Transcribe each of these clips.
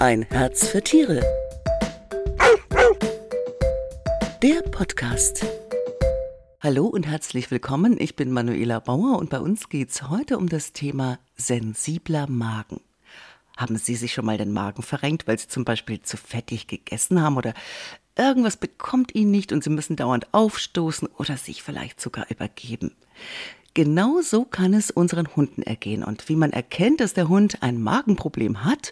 Ein Herz für Tiere. Der Podcast. Hallo und herzlich willkommen. Ich bin Manuela Bauer und bei uns geht's heute um das Thema sensibler Magen. Haben Sie sich schon mal den Magen verrenkt, weil Sie zum Beispiel zu fettig gegessen haben oder irgendwas bekommt Ihnen nicht und Sie müssen dauernd aufstoßen oder sich vielleicht sogar übergeben? Genau so kann es unseren Hunden ergehen und wie man erkennt, dass der Hund ein Magenproblem hat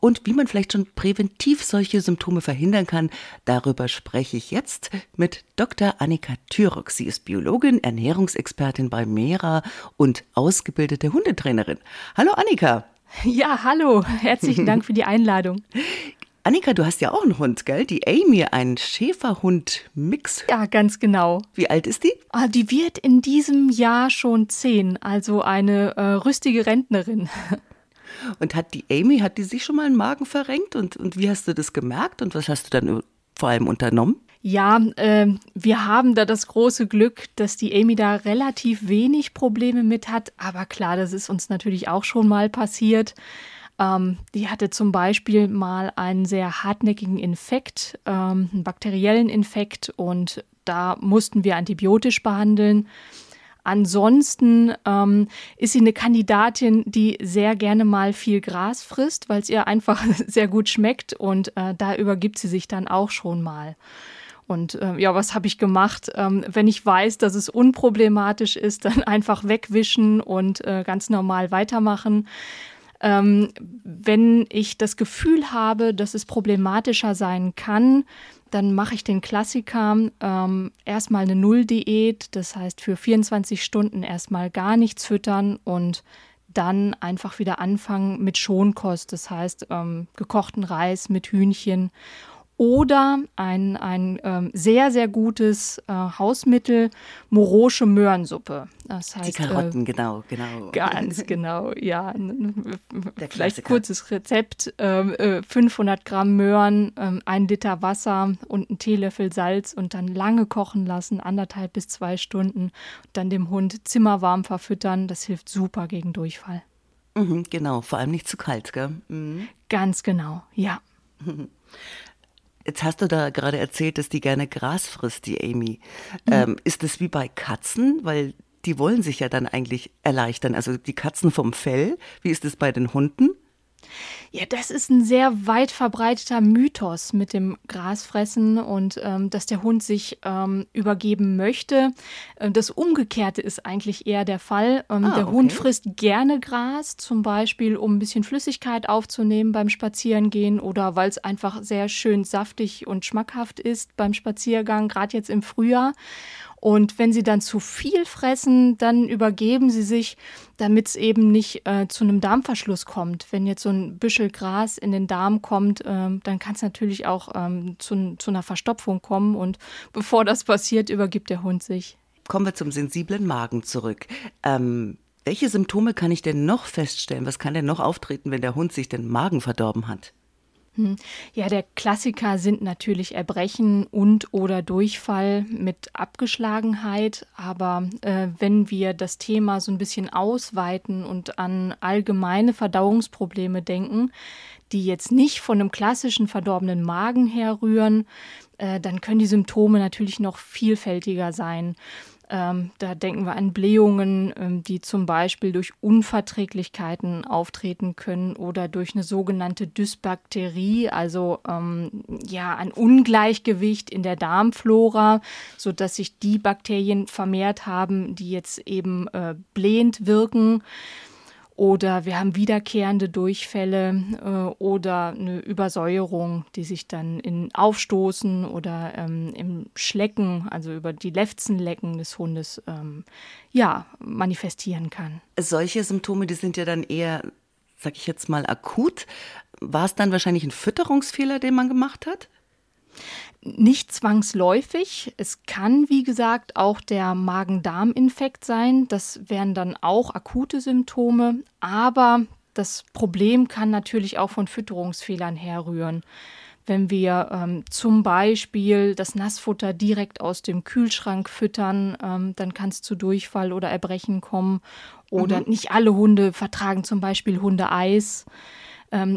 und wie man vielleicht schon präventiv solche Symptome verhindern kann, darüber spreche ich jetzt mit Dr. Annika Thyrock. Sie ist Biologin, Ernährungsexpertin bei Mera und ausgebildete Hundetrainerin. Hallo Annika. Ja, hallo. Herzlichen Dank für die Einladung. Annika, du hast ja auch einen Hund, gell? Die Amy, ein Schäferhund-Mix. Ja, ganz genau. Wie alt ist die? Die wird in diesem Jahr schon 10, also eine rüstige Rentnerin. Und hat die Amy sich schon mal einen Magen verrenkt? Und wie hast du das gemerkt und was hast du dann vor allem unternommen? Ja, wir haben da das große Glück, dass die Amy da relativ wenig Probleme mit hat. Aber klar, das ist uns natürlich auch schon mal passiert. Die hatte zum Beispiel mal einen sehr hartnäckigen Infekt, einen bakteriellen Infekt und da mussten wir antibiotisch behandeln. Ansonsten ist sie eine Kandidatin, die sehr gerne mal viel Gras frisst, weil es ihr einfach sehr gut schmeckt und da übergibt sie sich dann auch schon mal. Und ja, was habe ich gemacht? Wenn ich weiß, dass es unproblematisch ist, dann einfach wegwischen und ganz normal weitermachen. Wenn ich das Gefühl habe, dass es problematischer sein kann, dann mache ich den Klassiker, erstmal eine Null-Diät, das heißt für 24 Stunden erstmal gar nichts füttern und dann einfach wieder anfangen mit Schonkost, das heißt gekochten Reis mit Hühnchen oder ein sehr, sehr gutes Hausmittel, morosche Möhrensuppe. Das heißt, die Karotten, genau. Ganz genau, ja. Vielleicht kurzes Rezept, 500 Gramm Möhren, 1 Liter Wasser und einen Teelöffel Salz und dann lange kochen lassen, 1,5 bis 2 Stunden. Dann dem Hund zimmerwarm verfüttern, das hilft super gegen Durchfall. Mhm, genau, vor allem nicht zu kalt, gell? Mhm. Ganz genau, ja. Jetzt hast du da gerade erzählt, dass die gerne Gras frisst, die Amy. Ist das wie bei Katzen? Weil die wollen sich ja dann eigentlich erleichtern. Also die Katzen vom Fell. Wie ist das bei den Hunden? Ja, das ist ein sehr weit verbreiteter Mythos mit dem Grasfressen und dass der Hund sich übergeben möchte. Das Umgekehrte ist eigentlich eher der Fall. Der okay. Hund frisst gerne Gras, zum Beispiel, um ein bisschen Flüssigkeit aufzunehmen beim Spazierengehen oder weil es einfach sehr schön saftig und schmackhaft ist beim Spaziergang, gerade jetzt im Frühjahr. Und wenn sie dann zu viel fressen, dann übergeben sie sich, damit es eben nicht zu einem Darmverschluss kommt. Wenn jetzt so ein Büschel Gras in den Darm kommt, dann kann es natürlich auch zu einer Verstopfung kommen. Und bevor das passiert, übergibt der Hund sich. Kommen wir zum sensiblen Magen zurück. Welche Symptome kann ich denn noch feststellen? Was kann denn noch auftreten, wenn der Hund sich den Magen verdorben hat? Ja, der Klassiker sind natürlich Erbrechen und oder Durchfall mit Abgeschlagenheit. Aber wenn wir das Thema so ein bisschen ausweiten und an allgemeine Verdauungsprobleme denken, die jetzt nicht von einem klassischen verdorbenen Magen herrühren, dann können die Symptome natürlich noch vielfältiger sein. Da denken wir an Blähungen, die zum Beispiel durch Unverträglichkeiten auftreten können oder durch eine sogenannte Dysbakterie, also ein Ungleichgewicht in der Darmflora, sodass sich die Bakterien vermehrt haben, die jetzt eben blähend wirken. Oder wir haben wiederkehrende Durchfälle oder eine Übersäuerung, die sich dann in Aufstoßen oder im Schlecken, also über die Lefzenlecken des Hundes, manifestieren kann. Solche Symptome, die sind ja dann eher, sag ich jetzt mal, akut. War es dann wahrscheinlich ein Fütterungsfehler, den man gemacht hat? Nicht zwangsläufig. Es kann, wie gesagt, auch der Magen-Darm-Infekt sein. Das wären dann auch akute Symptome. Aber das Problem kann natürlich auch von Fütterungsfehlern herrühren. Wenn wir zum Beispiel das Nassfutter direkt aus dem Kühlschrank füttern, dann kann es zu Durchfall oder Erbrechen kommen. Oder nicht alle Hunde vertragen zum Beispiel Hundeeis.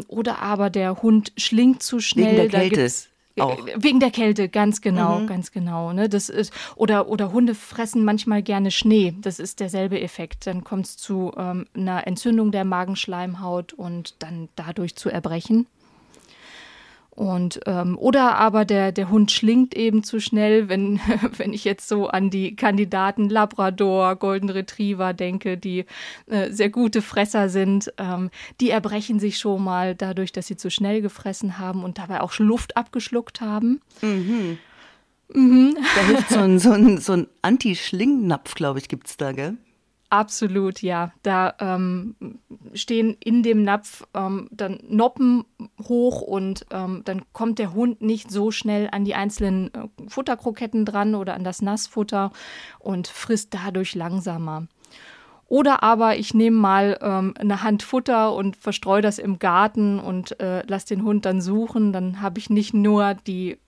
Oder aber der Hund schlingt zu schnell. Wegen der Kälte. Auch. Wegen der Kälte, ganz genau, ganz genau. Ne? Das ist, oder Hunde fressen manchmal gerne Schnee. Das ist derselbe Effekt. Dann kommt es zu einer Entzündung der Magenschleimhaut und dann dadurch zu Erbrechen. Und, oder aber der Hund schlingt eben zu schnell, wenn ich jetzt so an die Kandidaten Labrador, Golden Retriever denke, die sehr gute Fresser sind, die erbrechen sich schon mal dadurch, dass sie zu schnell gefressen haben und dabei auch Luft abgeschluckt haben. Mhm. Mhm. Da hilft so ein Anti-Schlingnapf, glaube ich, gibt's da, gell? Absolut, ja. Da stehen in dem Napf dann Noppen hoch und dann kommt der Hund nicht so schnell an die einzelnen Futterkroketten dran oder an das Nassfutter und frisst dadurch langsamer. Oder aber ich nehme mal eine Hand Futter und verstreue das im Garten und lasse den Hund dann suchen. Dann habe ich nicht nur die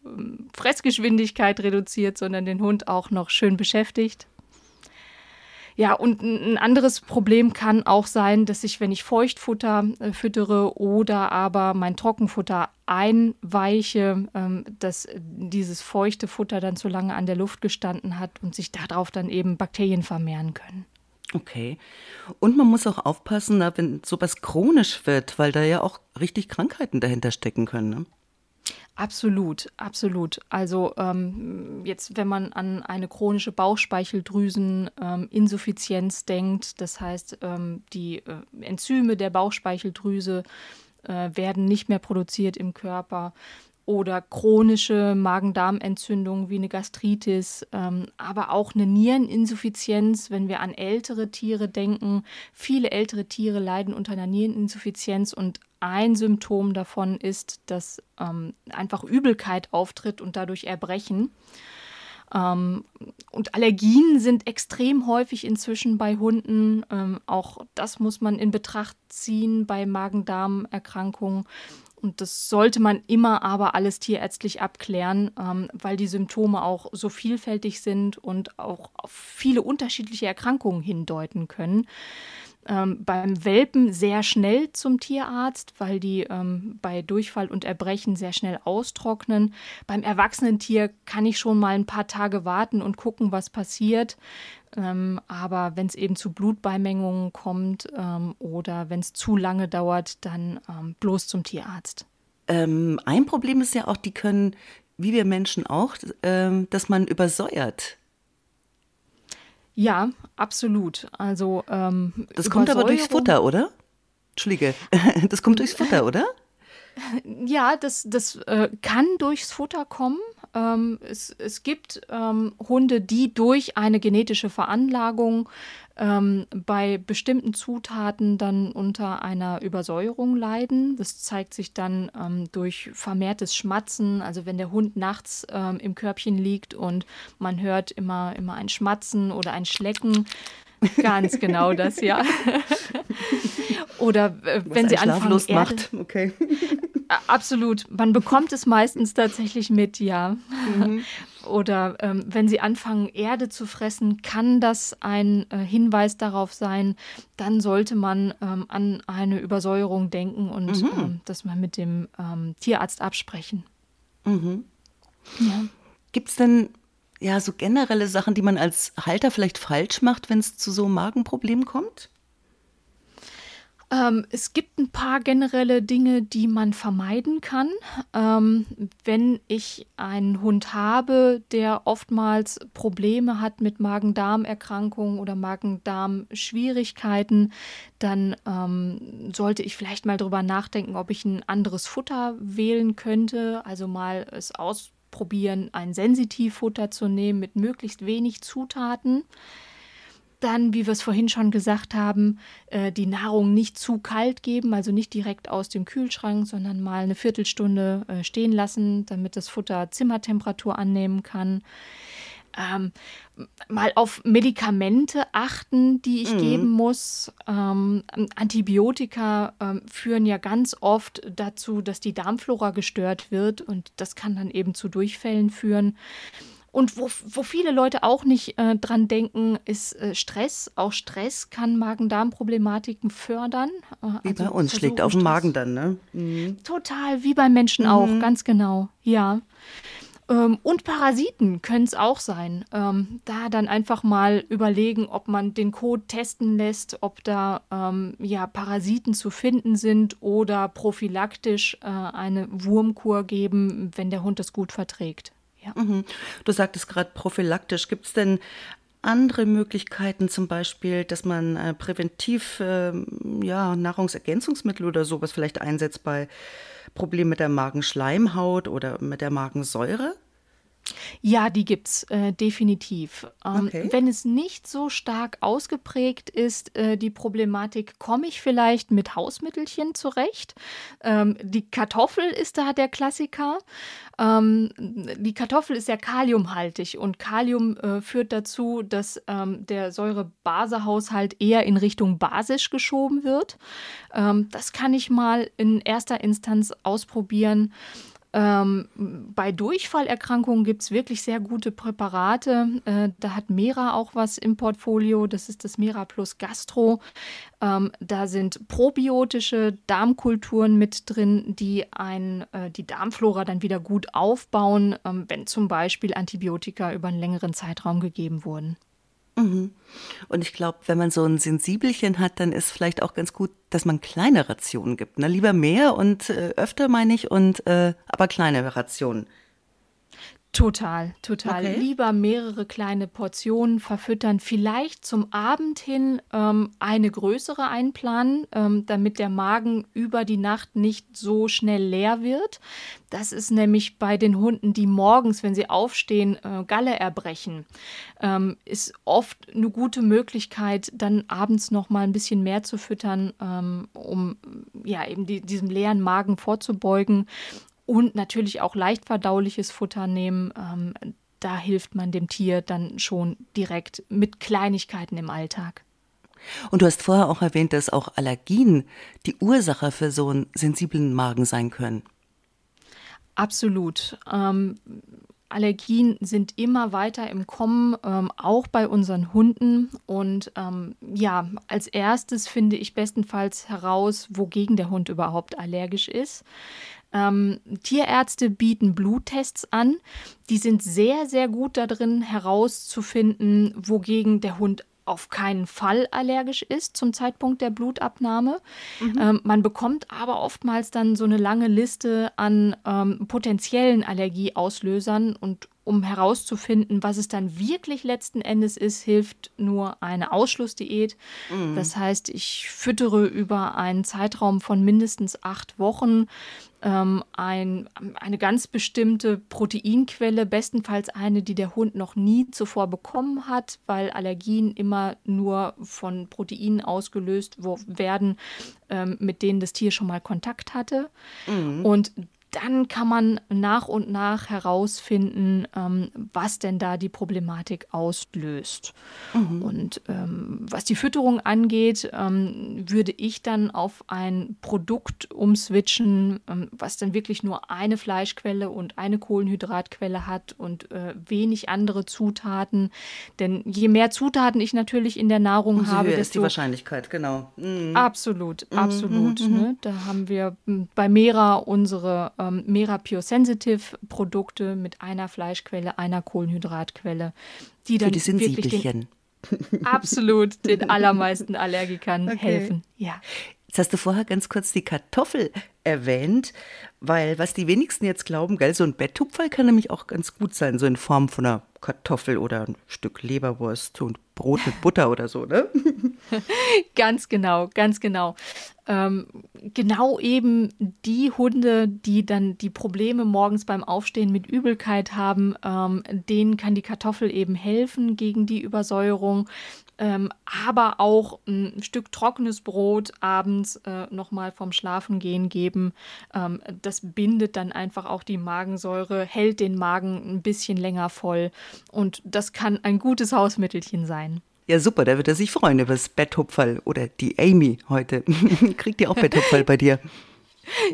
Fressgeschwindigkeit reduziert, sondern den Hund auch noch schön beschäftigt. Ja, und ein anderes Problem kann auch sein, dass ich, wenn ich Feuchtfutter füttere oder aber mein Trockenfutter einweiche, dass dieses feuchte Futter dann zu lange an der Luft gestanden hat und sich darauf dann eben Bakterien vermehren können. Okay. Und man muss auch aufpassen, wenn sowas chronisch wird, weil da ja auch richtig Krankheiten dahinter stecken können, ne? Absolut, absolut. Also jetzt, wenn man an eine chronische Bauchspeicheldrüseninsuffizienz denkt, das heißt, die Enzyme der Bauchspeicheldrüse werden nicht mehr produziert im Körper oder chronische Magen-Darm-Entzündungen wie eine Gastritis, aber auch eine Niereninsuffizienz, wenn wir an ältere Tiere denken. Viele ältere Tiere leiden unter einer Niereninsuffizienz und ein Symptom davon ist, dass einfach Übelkeit auftritt und dadurch Erbrechen. Und Allergien sind extrem häufig inzwischen bei Hunden. Auch das muss man in Betracht ziehen bei Magen-Darm-Erkrankungen. Und das sollte man immer aber alles tierärztlich abklären, weil die Symptome auch so vielfältig sind und auch auf viele unterschiedliche Erkrankungen hindeuten können. Beim Welpen sehr schnell zum Tierarzt, weil die bei Durchfall und Erbrechen sehr schnell austrocknen. Beim erwachsenen Tier kann ich schon mal ein paar Tage warten und gucken, was passiert. Aber wenn es eben zu Blutbeimengungen kommt oder wenn es zu lange dauert, dann bloß zum Tierarzt. Ein Problem ist ja auch, die können, wie wir Menschen auch, dass man übersäuert. Ja, absolut. Also das kommt aber durchs Futter, oder? Entschuldige, das kommt durchs Futter, oder? Ja, das kann durchs Futter kommen. Es gibt Hunde, die durch eine genetische Veranlagung bei bestimmten Zutaten dann unter einer Übersäuerung leiden. Das zeigt sich dann durch vermehrtes Schmatzen. Also wenn der Hund nachts im Körbchen liegt und man hört immer ein Schmatzen oder ein Schlecken. Ganz genau das, ja. Oder wenn sie anfangen, macht. Okay. Absolut. Man bekommt es meistens tatsächlich mit, ja. Mhm. Oder wenn sie anfangen, Erde zu fressen, kann das ein Hinweis darauf sein. Dann sollte man an eine Übersäuerung denken und das mal mit dem Tierarzt absprechen. Mhm. Ja. Gibt es denn ja so generelle Sachen, die man als Halter vielleicht falsch macht, wenn es zu so Magenproblemen kommt? Es gibt ein paar generelle Dinge, die man vermeiden kann. Wenn ich einen Hund habe, der oftmals Probleme hat mit Magen-Darm-Erkrankungen oder Magen-Darm-Schwierigkeiten, dann sollte ich vielleicht mal drüber nachdenken, ob ich ein anderes Futter wählen könnte. Also mal es ausprobieren, ein Sensitivfutter zu nehmen mit möglichst wenig Zutaten. Dann, wie wir es vorhin schon gesagt haben, die Nahrung nicht zu kalt geben, also nicht direkt aus dem Kühlschrank, sondern mal eine Viertelstunde stehen lassen, damit das Futter Zimmertemperatur annehmen kann. Mal auf Medikamente achten, die ich geben muss. Antibiotika führen ja ganz oft dazu, dass die Darmflora gestört wird und das kann dann eben zu Durchfällen führen. Und wo viele Leute auch nicht dran denken, ist Stress. Auch Stress kann Magen-Darm-Problematiken fördern. Wie also bei uns, schlägt auf den Magen dann, ne? Mhm. Total, wie bei Menschen auch, ganz genau, ja. Und Parasiten können es auch sein. Da dann einfach mal überlegen, ob man den Code testen lässt, ob da Parasiten zu finden sind oder prophylaktisch eine Wurmkur geben, wenn der Hund das gut verträgt. Ja. Mhm. Du sagtest gerade prophylaktisch. Gibt es denn andere Möglichkeiten, zum Beispiel, dass man präventiv Nahrungsergänzungsmittel oder sowas vielleicht einsetzt bei Problem mit der Magenschleimhaut oder mit der Magensäure? Ja, die gibt es definitiv. Okay. Wenn es nicht so stark ausgeprägt ist, die Problematik, komme ich vielleicht mit Hausmittelchen zurecht? Die Kartoffel ist da der Klassiker. Die Kartoffel ist ja kaliumhaltig und Kalium führt dazu, dass der Säure-Base-Haushalt eher in Richtung basisch geschoben wird. Das kann ich mal in erster Instanz ausprobieren. Bei Durchfallerkrankungen gibt es wirklich sehr gute Präparate. Da hat Mera auch was im Portfolio. Das ist das Mera Plus Gastro. Da sind probiotische Darmkulturen mit drin, die die Darmflora dann wieder gut aufbauen, wenn zum Beispiel Antibiotika über einen längeren Zeitraum gegeben wurden. Mhm. Und ich glaube, wenn man so ein Sensibelchen hat, dann ist vielleicht auch ganz gut, dass man kleine Rationen gibt. Ne? Lieber mehr und öfter, meine ich, und aber kleine Rationen. Total, total. Okay. Lieber mehrere kleine Portionen verfüttern, vielleicht zum Abend hin eine größere einplanen, damit der Magen über die Nacht nicht so schnell leer wird. Das ist nämlich bei den Hunden, die morgens, wenn sie aufstehen, Galle erbrechen, ist oft eine gute Möglichkeit, dann abends noch mal ein bisschen mehr zu füttern, um ja eben diesem leeren Magen vorzubeugen. Und natürlich auch leicht verdauliches Futter nehmen. Da hilft man dem Tier dann schon direkt mit Kleinigkeiten im Alltag. Und du hast vorher auch erwähnt, dass auch Allergien die Ursache für so einen sensiblen Magen sein können. Absolut. Allergien sind immer weiter im Kommen, auch bei unseren Hunden. Und als erstes finde ich bestenfalls heraus, wogegen der Hund überhaupt allergisch ist. Tierärzte bieten Bluttests an. Die sind sehr, sehr gut darin herauszufinden, wogegen der Hund auf keinen Fall allergisch ist zum Zeitpunkt der Blutabnahme. Mhm. Man bekommt aber oftmals dann so eine lange Liste an potenziellen Allergieauslösern und um herauszufinden, was es dann wirklich letzten Endes ist, hilft nur eine Ausschlussdiät. Mhm. Das heißt, ich füttere über einen Zeitraum von mindestens 8 Wochen eine ganz bestimmte Proteinquelle, bestenfalls eine, die der Hund noch nie zuvor bekommen hat, weil Allergien immer nur von Proteinen ausgelöst werden, mit denen das Tier schon mal Kontakt hatte. Mhm. Und dann kann man nach und nach herausfinden, was denn da die Problematik auslöst. Mhm. Und was die Fütterung angeht, würde ich dann auf ein Produkt umswitchen, was dann wirklich nur eine Fleischquelle und eine Kohlenhydratquelle hat und wenig andere Zutaten. Denn je mehr Zutaten ich natürlich in der Nahrung habe, desto ist die Wahrscheinlichkeit, genau. Mhm. Absolut. Mhm. Ne? Da haben wir bei Mera unsere Mera Pure Sensitive Produkte mit einer Fleischquelle, einer Kohlenhydratquelle, die dann für die Sensibelchen absolut den allermeisten Allergikern helfen. Ja. Jetzt hast du vorher ganz kurz die Kartoffel erwähnt, weil was die wenigsten jetzt glauben, gell, so ein Betttupferl kann nämlich auch ganz gut sein, so in Form von einer Kartoffel oder ein Stück Leberwurst und Brot mit Butter oder so, ne? Ganz genau. Genau eben die Hunde, die dann die Probleme morgens beim Aufstehen mit Übelkeit haben, denen kann die Kartoffel eben helfen gegen die Übersäuerung. Aber auch ein Stück trockenes Brot abends nochmal vorm Schlafengehen geben. Das bindet dann einfach auch die Magensäure, hält den Magen ein bisschen länger voll. Und das kann ein gutes Hausmittelchen sein. Ja, super, da wird er sich freuen über das Betthupferl. Oder die Amy heute. Kriegt ihr auch Betthupferl bei dir?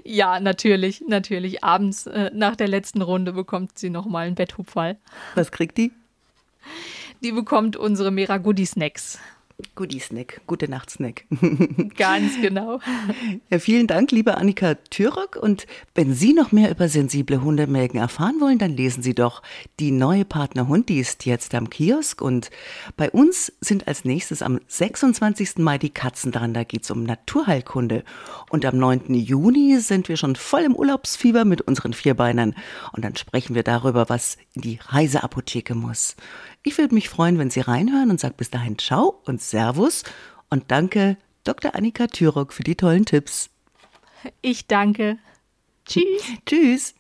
Ja, natürlich, natürlich. Abends nach der letzten Runde bekommt sie nochmal einen Betthubfall. Was kriegt die? Die bekommt unsere Mera Goodie-Snacks. Goodie-Snack, Gute-Nacht-Snack. Ganz genau. Ja, vielen Dank, liebe Annika Thyrock. Und wenn Sie noch mehr über sensible Hundemägen erfahren wollen, dann lesen Sie doch die neue Partnerhund, die ist jetzt am Kiosk. Und bei uns sind als nächstes am 26. Mai die Katzen dran, da geht es um Naturheilkunde. Und am 9. Juni sind wir schon voll im Urlaubsfieber mit unseren Vierbeinern. Und dann sprechen wir darüber, was in die Reiseapotheke muss. Ich würde mich freuen, wenn Sie reinhören und sage bis dahin Ciao und Servus und danke Dr. Annika Thyrock für die tollen Tipps. Ich danke. Tschüss. Tschüss.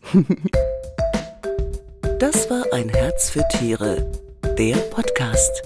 Das war Ein Herz für Tiere, der Podcast.